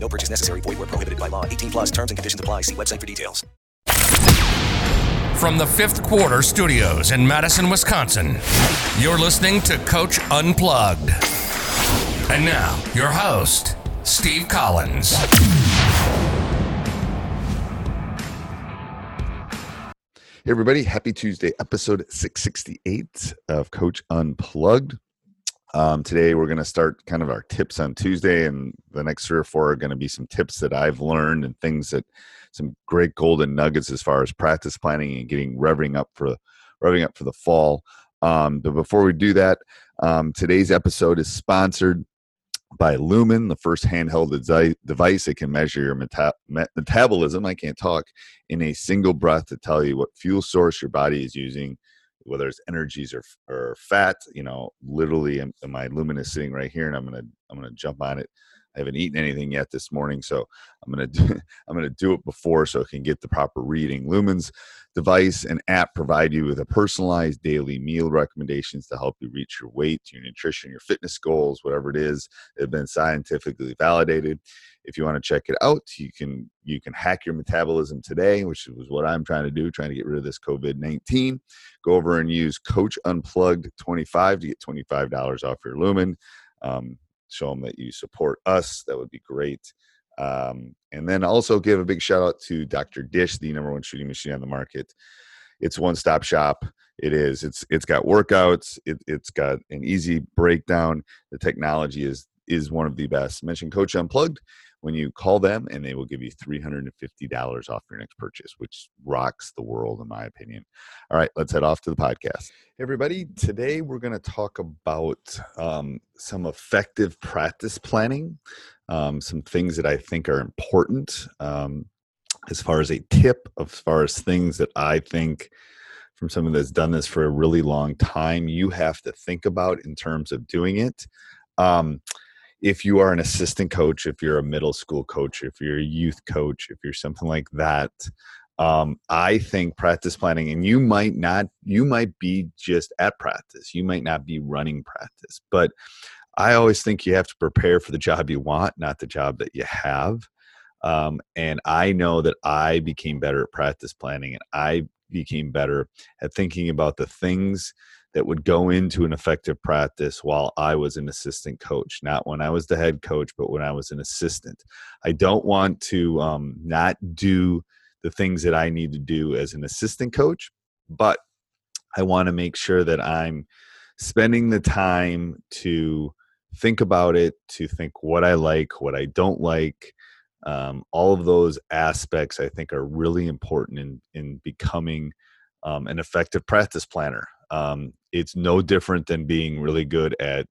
No purchase necessary. Void where prohibited by law. 18 plus terms and conditions apply. See website for details. From the Fifth Quarter Studios in Madison, Wisconsin, you're listening to Coach Unplugged. And now, your host, Steve Collins. Hey, everybody. Happy Tuesday, episode 668 of Coach Unplugged. Today, we're going to start kind of our tips on Tuesday, and the next 3 or 4 are going to be some tips that I've learned and things that some great golden nuggets as far as practice planning and getting revving up for the fall. But before we do that, today's episode is sponsored by Lumen, the first handheld device that can measure your metabolism. I can't talk in a single breath to tell you what fuel source your body is using, whether it's energies or fat. You know, literally my Lumen is sitting right here, and I'm gonna jump on it. I haven't eaten anything yet this morning, so I'm gonna do it before so it can get the proper reading. Lumen's device and app provide you with a personalized daily meal recommendations to help you reach your weight, your nutrition, your fitness goals, whatever it is. They've been scientifically validated. If you want to check it out, you can hack your metabolism today, which was what I'm trying to get rid of this COVID-19. Go over and use Coach Unplugged 25 to get $25 off your Lumen. Show them that you support us. That would be great. And then also give a big shout out to Dr. Dish, the number one shooting machine on the market. It's one-stop shop. It is. It's got workouts. It's got an easy breakdown. The technology is one of the best. Mention Coach Unplugged when you call them, and they will give you $350 off your next purchase, which rocks the world, in my opinion. All right, let's head off to the podcast. Hey, everybody, today we're going to talk about some effective practice planning, some things that I think are important as far as a tip, as far as things that I think from someone that's done this for a really long time, you have to think about in terms of doing it. If you are an assistant coach, if you're a middle school coach, if you're a youth coach, if you're something like that, I think practice planning, and you might be just at practice. You might not be running practice, but I always think you have to prepare for the job you want, not the job that you have. And I know that I became better at practice planning, and I became better at thinking about the things that would go into an effective practice while I was an assistant coach, not when I was the head coach, but when I was an assistant. I don't want to not do the things that I need to do as an assistant coach, but I want to make sure that I'm spending the time to think about it, to think what I like, what I don't like. All of those aspects I think are really important in becoming an effective practice planner. It's no different than being really good at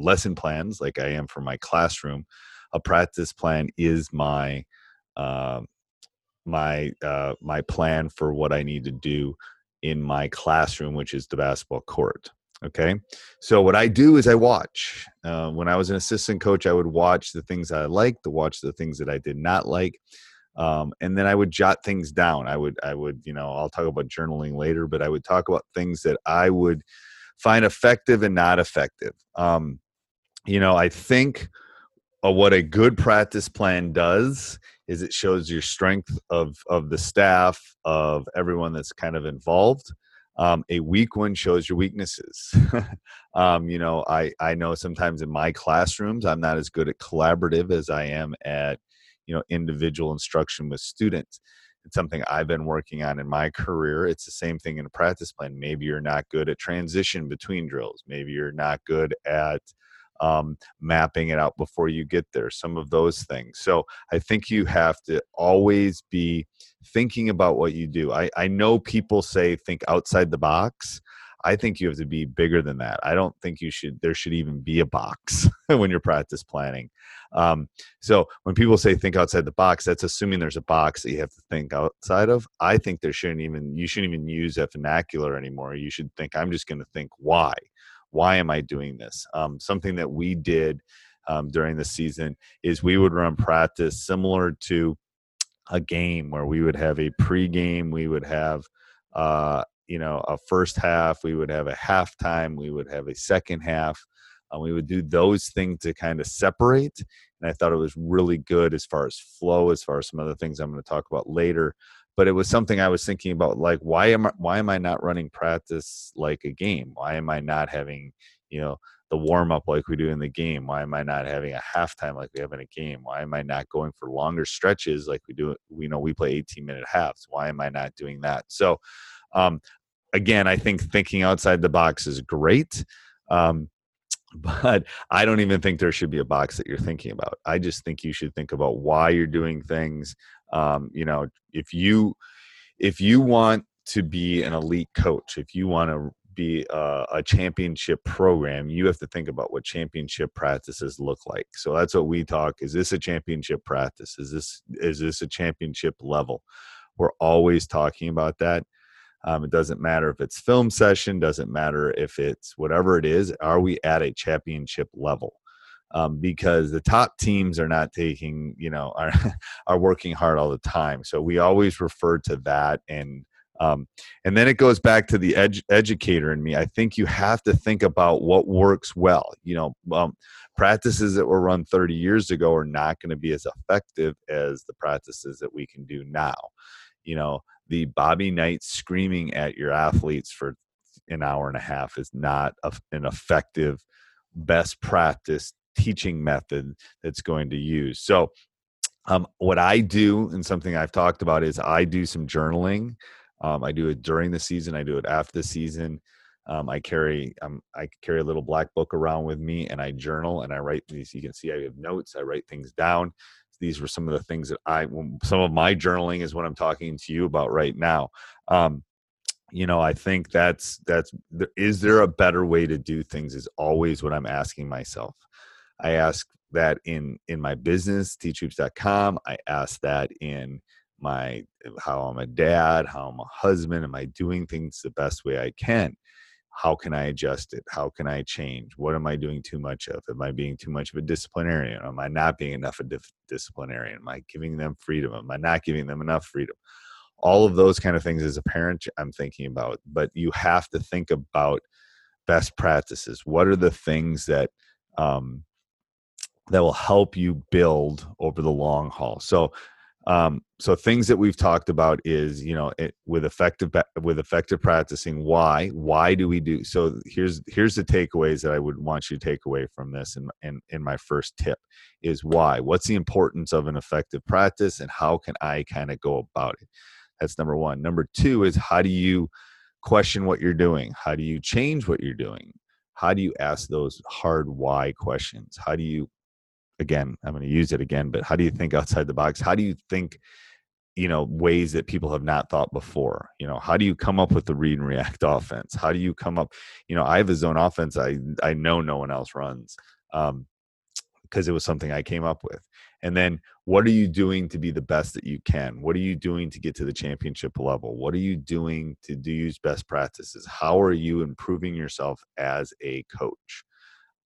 lesson plans like I am for my classroom. A practice plan is my plan for what I need to do in my classroom, which is the basketball court. Okay. So what I do is I watch. When I was an assistant coach, I would watch the things that I liked, watch the things that I did not like. And then I would jot things down. I would, you know, I'll talk about journaling later, but I would talk about things that I would find effective and not effective. You know, I think what a good practice plan does is it shows your strength of the staff, of everyone that's kind of involved. A weak one shows your weaknesses. You know, I know sometimes in my classrooms, I'm not as good at collaborative as I am at, you know, individual instruction with students. It's something I've been working on in my career. It's the same thing in a practice plan. Maybe you're not good at transition between drills. Maybe you're not good at mapping it out before you get there, some of those things. So I think you have to always be thinking about what you do. I know people say, think outside the box. I think you have to be bigger than that. I don't think there should even be a box when you're practice planning. So when people say think outside the box, that's assuming there's a box that you have to think outside of. I think you shouldn't even use that vernacular anymore. You should think, I'm just going to think why. Why am I doing this? Something that we did during the season is we would run practice similar to a game where we would have a pregame, we would have a first half, we would have a halftime, we would have a second half. We would do those things to kind of separate. And I thought it was really good as far as flow, as far as some other things I'm going to talk about later. But it was something I was thinking about, like, why am I not running practice like a game? Why am I not having, you know, the warm-up like we do in the game? Why am I not having a halftime like we have in a game? Why am I not going for longer stretches like we do? You know, we play 18-minute halves. Why am I not doing that? So, again, I think thinking outside the box is great, but I don't even think there should be a box that you're thinking about. I just think you should think about why you're doing things. You know, if you want to be an elite coach, if you want to be a championship program, you have to think about what championship practices look like. So that's what we talk. Is this a championship practice? Is this a championship level? We're always talking about that. It doesn't matter if it's film session, doesn't matter if it's whatever it is. Are we at a championship level? Because the top teams are not taking, you know, are working hard all the time. So we always refer to that. And then it goes back to the educator in me. I think you have to think about what works well. You know, practices that were run 30 years ago are not going to be as effective as the practices that we can do now. You know, the Bobby Knight screaming at your athletes for an hour and a half is not an effective best practice teaching method that's going to use. So what I do, and something I've talked about, is I do some journaling. I do it during the season. I do it after the season. I carry a little black book around with me, and I journal, and I write these. You can see I have notes. I write things down. These were some of the things that some of my journaling is what I'm talking to you about right now. You know, I think is there a better way to do things is always what I'm asking myself. I ask that in my business, teachhoops.com. I ask that in how I'm a dad, how I'm a husband. Am I doing things the best way I can? How can I adjust it? How can I change? What am I doing too much of? Am I being too much of a disciplinarian? Am I not being enough of a disciplinarian? Am I giving them freedom? Am I not giving them enough freedom? All of those kind of things as a parent I'm thinking about, but you have to think about best practices. What are the things that will help you build over the long haul? So things that we've talked about is, you know, with effective practicing, why do we do? So here's the takeaways that I would want you to take away from this. And in my first tip is why, what's the importance of an effective practice and how can I kind of go about it? That's number one. Number two is, how do you question what you're doing? How do you change what you're doing? How do you ask those hard why questions? How do you, again, I'm going to use it again, but how do you think outside the box? How do you think, you know, ways that people have not thought before? You know, how do you come up with the read and react offense? How do you come up, you know, I have a zone offense I know no one else runs because it was something I came up with. And then what are you doing to be the best that you can? What are you doing to get to the championship level? What are you doing to use best practices? How are you improving yourself as a coach?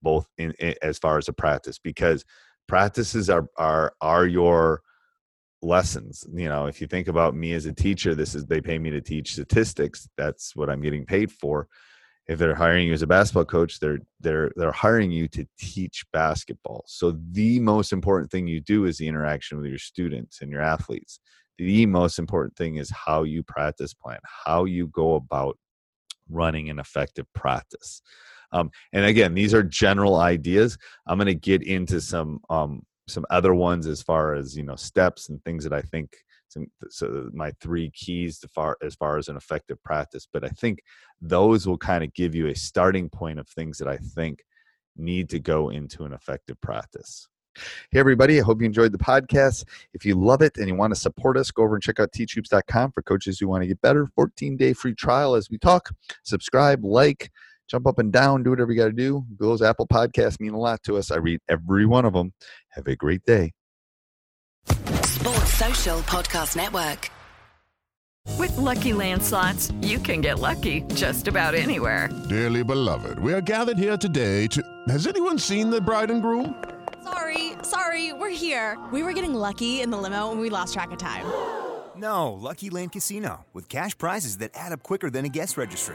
Both in as far as a practice, because practices are your lessons. You know, if you think about me as a teacher, this is, they pay me to teach statistics. That's what I'm getting paid for. If they're hiring you as a basketball coach, they're hiring you to teach basketball. So the most important thing you do is the interaction with your students and your athletes. The most important thing is how you practice plan, how you go about running an effective practice. And again, these are general ideas. I'm going to get into some other ones as far as, you know, steps and things that I think. So my three keys to as far as an effective practice, but I think those will kind of give you a starting point of things that I think need to go into an effective practice. Hey everybody, I hope you enjoyed the podcast. If you love it and you want to support us, go over and check out teachhoops.com for coaches who want to get better. 14-day free trial as we talk. Subscribe, like, jump up and down, do whatever you got to do. Those Apple podcasts mean a lot to us. I read every one of them. Have a great day. Sports Social Podcast Network. With Lucky Land Slots, you can get lucky just about anywhere. Dearly beloved, we are gathered here today to... Has anyone seen the bride and groom? Sorry, we're here. We were getting lucky in the limo and we lost track of time. No, Lucky Land Casino, with cash prizes that add up quicker than a guest registry.